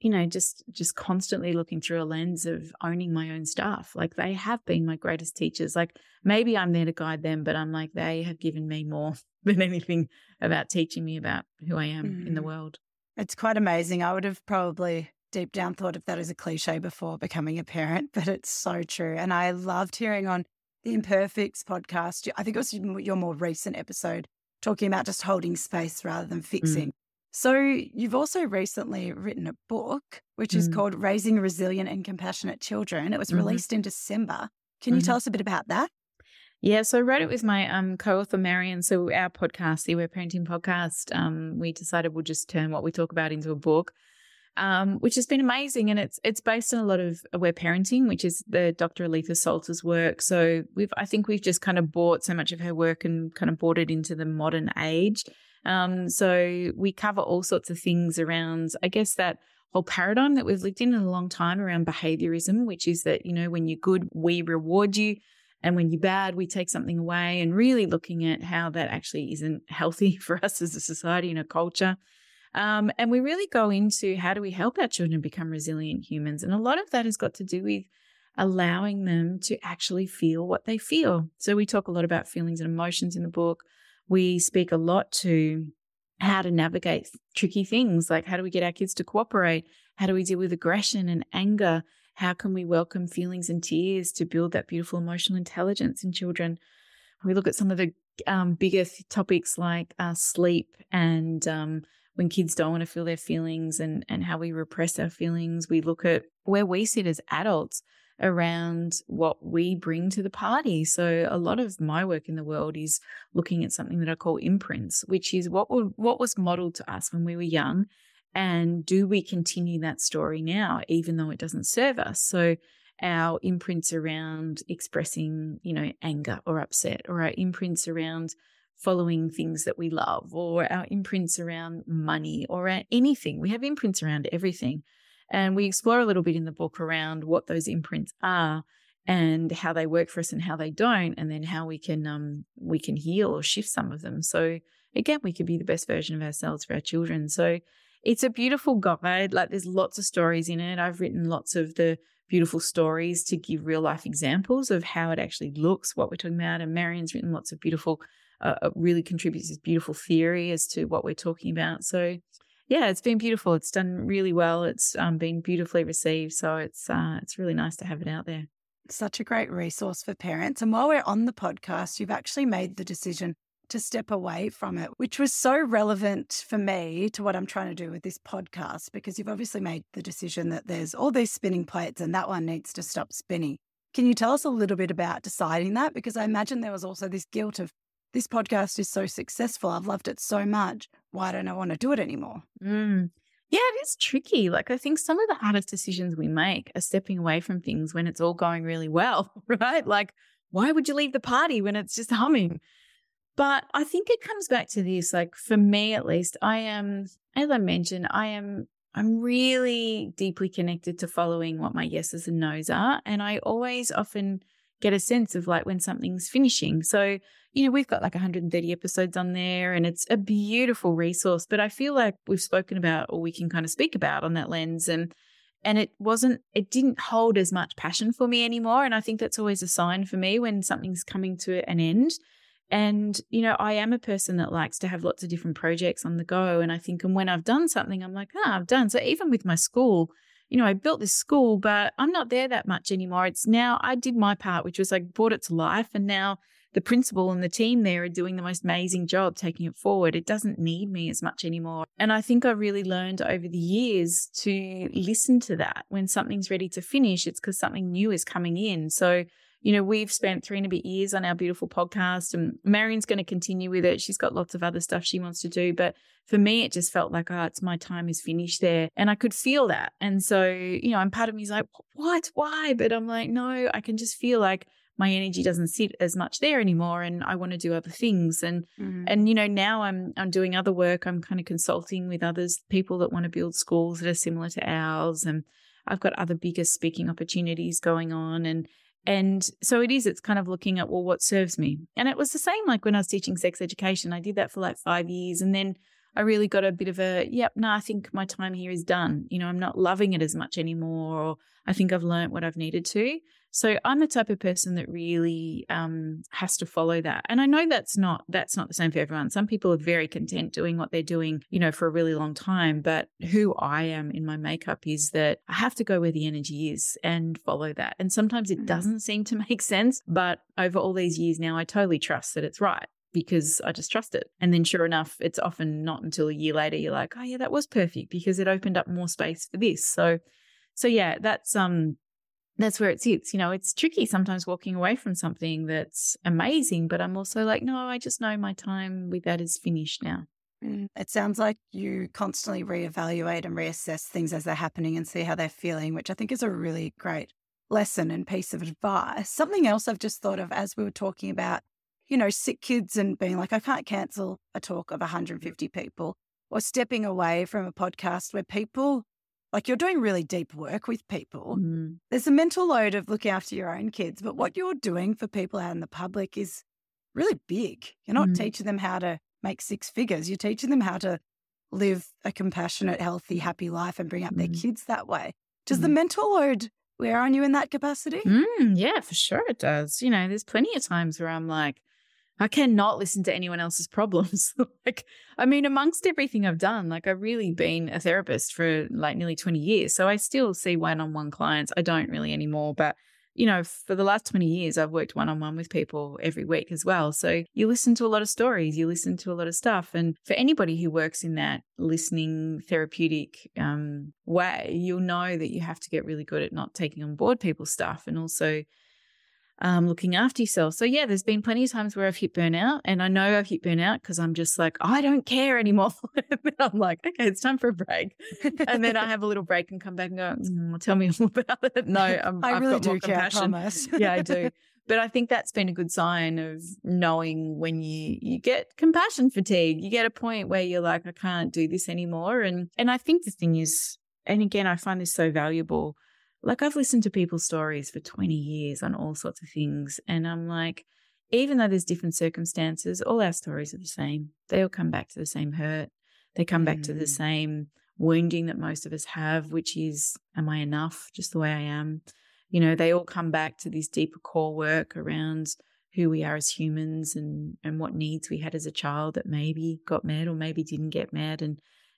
you know, just, just constantly looking through a lens of owning my own stuff. Like, they have been my greatest teachers. Like, maybe I'm there to guide them, but I'm like, they have given me more than anything about teaching me about who I am mm. in the world. It's quite amazing. I would have probably deep down thought of that as a cliche before becoming a parent, but it's so true. And I loved hearing on the Imperfects podcast, I think it was your more recent episode, talking about just holding space rather than fixing. Mm. So you've also recently written a book, which is mm. called Raising Resilient and Compassionate Children. It was released mm-hmm. in December. Can mm-hmm. you tell us a bit about that? Yeah, so I wrote it with my um, co-author, Marion. So our podcast, the Aware Parenting podcast, um, we decided we'll just turn what we talk about into a book, um, which has been amazing. And it's it's based on a lot of Aware Parenting, which is the Doctor Aletha Salter's work. So we've I think we've just kind of bought so much of her work and kind of brought it into the modern age. Um, so we cover all sorts of things around, I guess, that whole paradigm that we've lived in in a long time around behaviorism, which is that, you know, when you're good, we reward you, and when you're bad, we take something away, and really looking at how that actually isn't healthy for us as a society and a culture. Um, and we really go into how do we help our children become resilient humans. And a lot of that has got to do with allowing them to actually feel what they feel. So we talk a lot about feelings and emotions in the book. We speak a lot to how to navigate tricky things, like how do we get our kids to cooperate? How do we deal with aggression and anger? How can we welcome feelings and tears to build that beautiful emotional intelligence in children? We look at some of the um, bigger th- topics like uh, sleep and um, when kids don't want to feel their feelings, and, and how we repress our feelings. We look at where we sit as adults around what we bring to the party. So a lot of my work in the world is looking at something that I call imprints, which is what were, what was modeled to us when we were young, and do we continue that story now, even though it doesn't serve us? So our imprints around expressing, you know, anger or upset, or our imprints around following things that we love, or our imprints around money, or anything. We have imprints around everything. And we explore a little bit in the book around what those imprints are and how they work for us and how they don't, and then how we can um, we can heal or shift some of them. So, again, we could be the best version of ourselves for our children. So it's a beautiful guide. Like, there's lots of stories in it. I've written lots of the beautiful stories to give real-life examples of how it actually looks, what we're talking about. And Marion's written lots of beautiful, uh, really contributes this beautiful theory as to what we're talking about. So, yeah, it's been beautiful. It's done really well. It's um, been beautifully received. So it's uh, it's really nice to have it out there. Such a great resource for parents. And while we're on the podcast, you've actually made the decision to step away from it, which was so relevant for me to what I'm trying to do with this podcast, because you've obviously made the decision that there's all these spinning plates and that one needs to stop spinning. Can you tell us a little bit about deciding that? Because I imagine there was also this guilt of, this podcast is so successful. I've loved it so much. Why don't I want to do it anymore? Mm. Yeah, it is tricky. Like, I think some of the hardest decisions we make are stepping away from things when it's all going really well, right? Like, why would you leave the party when it's just humming? But I think it comes back to this, like, for me at least, I am, as I mentioned, I am, I'm really deeply connected to following what my yeses and nos are. And I always often get a sense of like when something's finishing. So, you know, we've got like one hundred thirty episodes on there and it's a beautiful resource, but I feel like we've spoken about all we can kind of speak about on that lens. And, and it wasn't, it didn't hold as much passion for me anymore. And I think that's always a sign for me when something's coming to an end. And, you know, I am a person that likes to have lots of different projects on the go. And I think, and when I've done something, I'm like, ah, I've done. So even with my school, you know, I built this school, but I'm not there that much anymore. It's now I did my part, which was like brought it to life. And now the principal and the team there are doing the most amazing job taking it forward. It doesn't need me as much anymore. And I think I really learned over the years to listen to that. When something's ready to finish, it's because something new is coming in. So, you know, we've spent three and a bit years on our beautiful podcast and Marion's going to continue with it. She's got lots of other stuff she wants to do. But for me, it just felt like, oh, it's my time is finished there. And I could feel that. And so, you know, and part of me is like, what, why? But I'm like, no, I can just feel like my energy doesn't sit as much there anymore. And I want to do other things. And, mm-hmm. and, you know, now I'm, I'm doing other work. I'm kind of consulting with others, people that want to build schools that are similar to ours. And I've got other bigger speaking opportunities going on. And, And so it is, it's kind of looking at, well, what serves me? And it was the same, like when I was teaching sex education, I did that for like five years. And then I really got a bit of a, yep, no, I think my time here is done. You know, I'm not loving it as much anymore, or I think I've learned what I've needed to. So I'm the type of person that really um, has to follow that. And I know that's not, that's not the same for everyone. Some people are very content doing what they're doing, you know, for a really long time. But who I am in my makeup is that I have to go where the energy is and follow that. And sometimes it doesn't seem to make sense, but over all these years now, I totally trust that it's right, because I just trust it. And then sure enough, it's often not until a year later, you're like, oh yeah, that was perfect because it opened up more space for this. So, so yeah, that's, um, that's where it sits. You know, it's tricky sometimes walking away from something that's amazing, but I'm also like, no, I just know my time with that is finished now. It sounds like you constantly reevaluate and reassess things as they're happening and see how they're feeling, which I think is a really great lesson and piece of advice. Something else I've just thought of as we were talking about, you know, sick kids and being like, I can't cancel a talk of one hundred fifty people, or stepping away from a podcast where people, like you're doing really deep work with people. Mm. There's a mental load of looking after your own kids, but what you're doing for people out in the public is really big. You're not mm. teaching them how to make six figures. You're teaching them how to live a compassionate, healthy, happy life and bring up mm. their kids that way. Does mm. the mental load wear on you in that capacity? Mm, yeah, for sure it does. You know, there's plenty of times where I'm like, I cannot listen to anyone else's problems. Like, I mean, amongst everything I've done, like I've really been a therapist for like nearly twenty years. So I still see one-on-one clients. I don't really anymore, but you know, for the last twenty years, I've worked one-on-one with people every week as well. So you listen to a lot of stories, you listen to a lot of stuff. And for anybody who works in that listening therapeutic um, way, you'll know that you have to get really good at not taking on board people's stuff and also Um, looking after yourself. So yeah, there's been plenty of times where I've hit burnout, and I know I've hit burnout because I'm just like, I don't care anymore. And then I'm like, okay, it's time for a break. And then I have a little break and come back and go, mm, tell me all about it. No, I'm, I really I've got do more care, compassion. I yeah, I do. But I think that's been a good sign of knowing when you, you get compassion fatigue, you get a point where you're like, I can't do this anymore. And, and I think the thing is, and again, I find this so valuable, like I've listened to people's stories for twenty years on all sorts of things. And I'm like, even though there's different circumstances, all our stories are the same. They all come back to the same hurt. They come back mm. to the same wounding that most of us have, which is, am I enough just the way I am? You know, they all come back to this deeper core work around who we are as humans and, and what needs we had as a child that maybe got met or maybe didn't get met. And,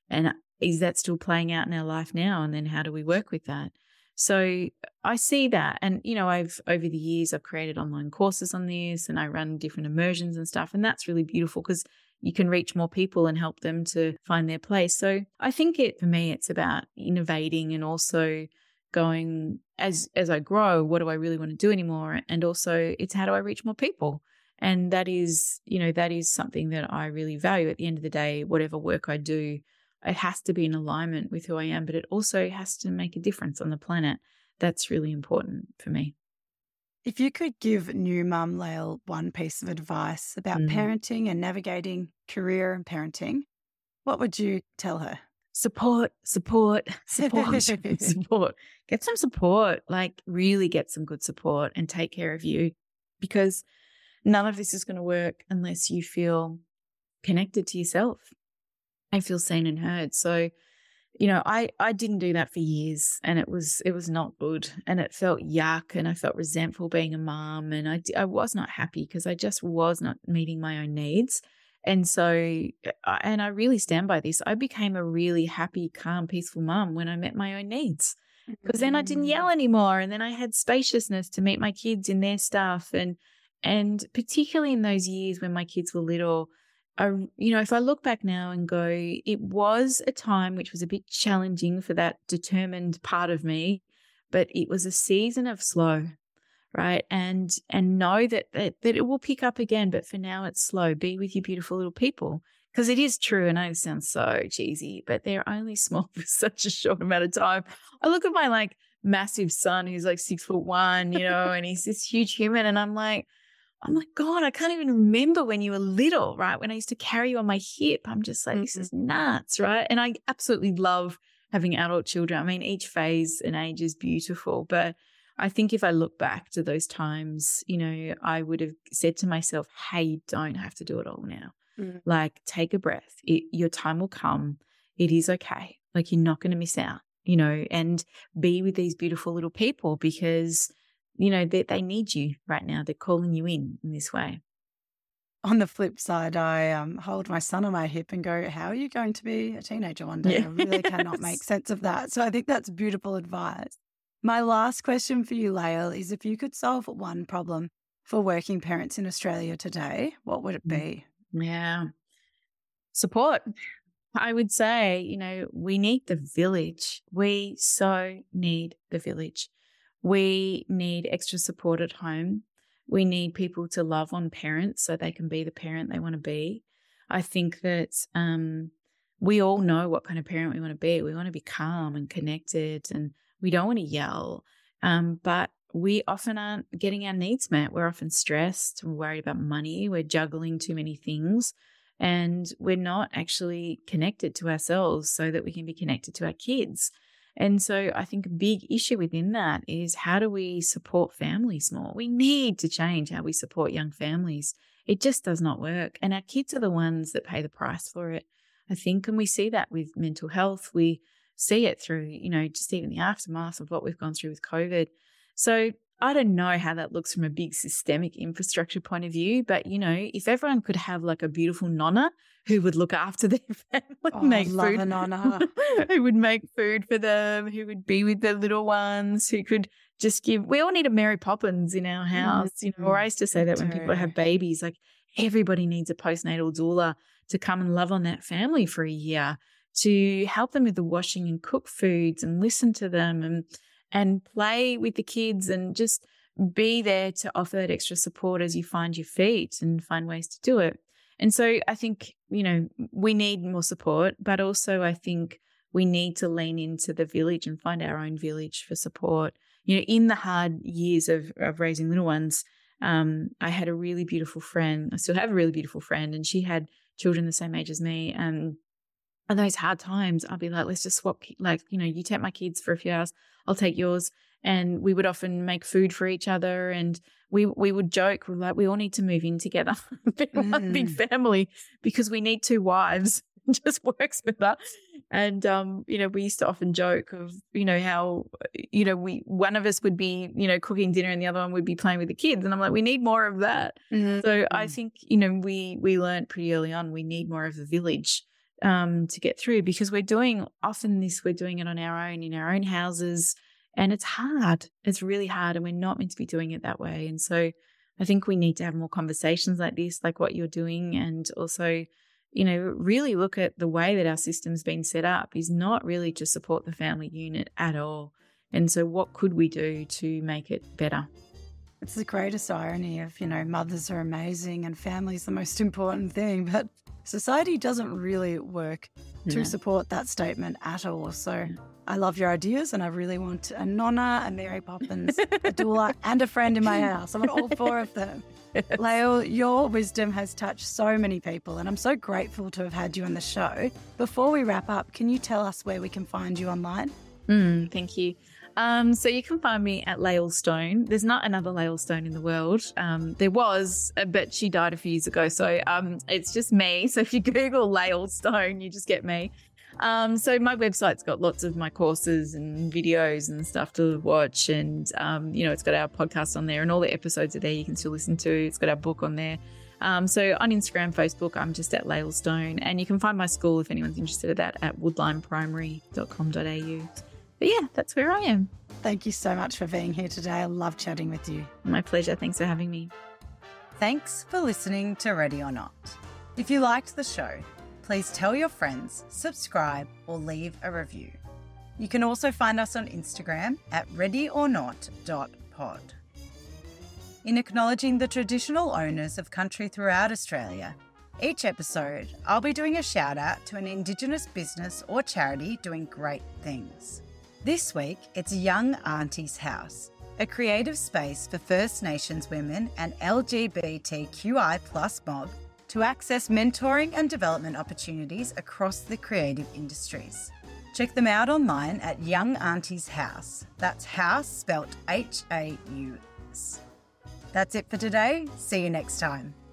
and is that still playing out in our life now? And then how do we work with that? So I see that, and, you know, I've over the years, I've created online courses on this and I run different immersions and stuff. And that's really beautiful because you can reach more people and help them to find their place. So I think it, for me, it's about innovating and also going as, as I grow, what do I really want to do anymore? And also it's how do I reach more people? And that is, you know, that is something that I really value. At the end of the day, whatever work I do, it has to be in alignment with who I am, but it also has to make a difference on the planet. That's really important for me. If you could give new mum Lael one piece of advice about mm. parenting and navigating career and parenting, what would you tell her? Support, support, support, support. Get some support, like really get some good support and take care of you, because none of this is going to work unless you feel connected to yourself and feel seen and heard. So, you know, I, I didn't do that for years, and it was it was not good, and it felt yuck, and I felt resentful being a mom, and I, I was not happy because I just was not meeting my own needs. And so, and I really stand by this, I became a really happy, calm, peaceful mom when I met my own needs, because then I didn't yell anymore, and then I had spaciousness to meet my kids in their stuff. And and particularly in those years when my kids were little, I, you know, if I look back now and go, it was a time which was a bit challenging for that determined part of me, but it was a season of slow, right? And and know that, that, that it will pick up again, but for now it's slow. Be with your beautiful little people, because it is true, and I know it sounds so cheesy, but they're only small for such a short amount of time. I look at my like massive son who's like six foot one, you know, and he's this huge human, and I'm like, oh my God, I can't even remember when you were little, right? When I used to carry you on my hip, I'm just like, mm-hmm. this is nuts, right? And I absolutely love having adult children. I mean, each phase and age is beautiful. But I think if I look back to those times, you know, I would have said to myself, hey, you don't have to do it all now. Mm-hmm. Like, take a breath. It, your time will come. It is okay. Like, you're not going to miss out, you know, and be with these beautiful little people, because you know, they, they need you right now. They're calling you in in this way. On the flip side, I um, hold my son on my hip and go, how are you going to be a teenager one day? Yeah. I really cannot make sense of that. So I think that's beautiful advice. My last question for you, Lael, is if you could solve one problem for working parents in Australia today, what would it be? Yeah. Support. I would say, you know, we need the village. We so need the village. We need extra support at home. We need people to love on parents so they can be the parent they want to be. I think that um, we all know what kind of parent we want to be. We want to be calm and connected, and we don't want to yell. Um, but we often aren't getting our needs met. We're often stressed. We're worried about money. We're juggling too many things, and we're not actually connected to ourselves so that we can be connected to our kids. And so I think a big issue within that is, how do we support families more? We need to change how we support young families. It just does not work. And our kids are the ones that pay the price for it, I think. And we see that with mental health. We see it through, you know, just even the aftermath of what we've gone through with COVID. So I don't know how that looks from a big systemic infrastructure point of view, but, you know, if everyone could have like a beautiful nonna who would look after their family, oh, make love food, a nonna. Who would make food for them, who would be with their little ones, who could just give. We all need a Mary Poppins in our house, mm-hmm. you know, or I used to say that when people have babies, like everybody needs a postnatal doula to come and love on that family for a year, to help them with the washing and cook foods and listen to them and and play with the kids and just be there to offer that extra support as you find your feet and find ways to do it. And so I think, you know, we need more support, but also I think we need to lean into the village and find our own village for support. You know, in the hard years of, of raising little ones, um, I had a really beautiful friend. I still have a really beautiful friend, and she had children the same age as me. And on those hard times, I'd be like, let's just swap, like, you know, you take my kids for a few hours, I'll take yours. And we would often make food for each other, and we we would joke, we're like, we all need to move in together, be mm. one big family, because we need two wives. It just works better. And um, you know, we used to often joke of, you know, how, you know, we one of us would be, you know, cooking dinner and the other one would be playing with the kids. And I'm like, we need more of that. Mm. So I think, you know, we we learned pretty early on we need more of the village. Um, to get through, because we're doing often this, we're doing it on our own in our own houses, and it's hard. It's really hard, and we're not meant to be doing it that way. And so I think we need to have more conversations like this, like what you're doing, and also, you know, really look at the way that our system's been set up is not really to support the family unit at all. And so what could we do to make it better? It's the greatest irony of, you know, mothers are amazing and family's the most important thing, but society doesn't really work to no. support that statement at all. So I love your ideas, and I really want a nonna, a Mary Poppins, a doula and a friend in my house. I want all four of them. Yes. Lael, your wisdom has touched so many people, and I'm so grateful to have had you on the show. Before we wrap up, can you tell us where we can find you online? Mm, thank you. Um, so you can find me at Lael Stone. There's not another Lael Stone in the world. Um, there was, but she died a few years ago. So um, it's just me. So if you Google Lael Stone, you just get me. Um, so my website's got lots of my courses and videos and stuff to watch. And, um, you know, it's got our podcast on there, and all the episodes are there. You can still listen to. It's got our book on there. Um, so on Instagram, Facebook, I'm just at Lael Stone. And you can find my school, if anyone's interested in that, at woodline primary dot com dot a u. But yeah, that's where I am. Thank you so much for being here today. I love chatting with you. My pleasure. Thanks for having me. Thanks for listening to Ready or Not. If you liked the show, please tell your friends, subscribe, or leave a review. You can also find us on Instagram at ready or not dot pod. In acknowledging the traditional owners of country throughout Australia, each episode I'll be doing a shout out to an Indigenous business or charity doing great things. This week, it's Young Auntie's House, a creative space for First Nations women and L G B T Q I plus mob to access mentoring and development opportunities across the creative industries. Check them out online at Young Auntie's House. That's house spelt H A U S. That's it for today. See you next time.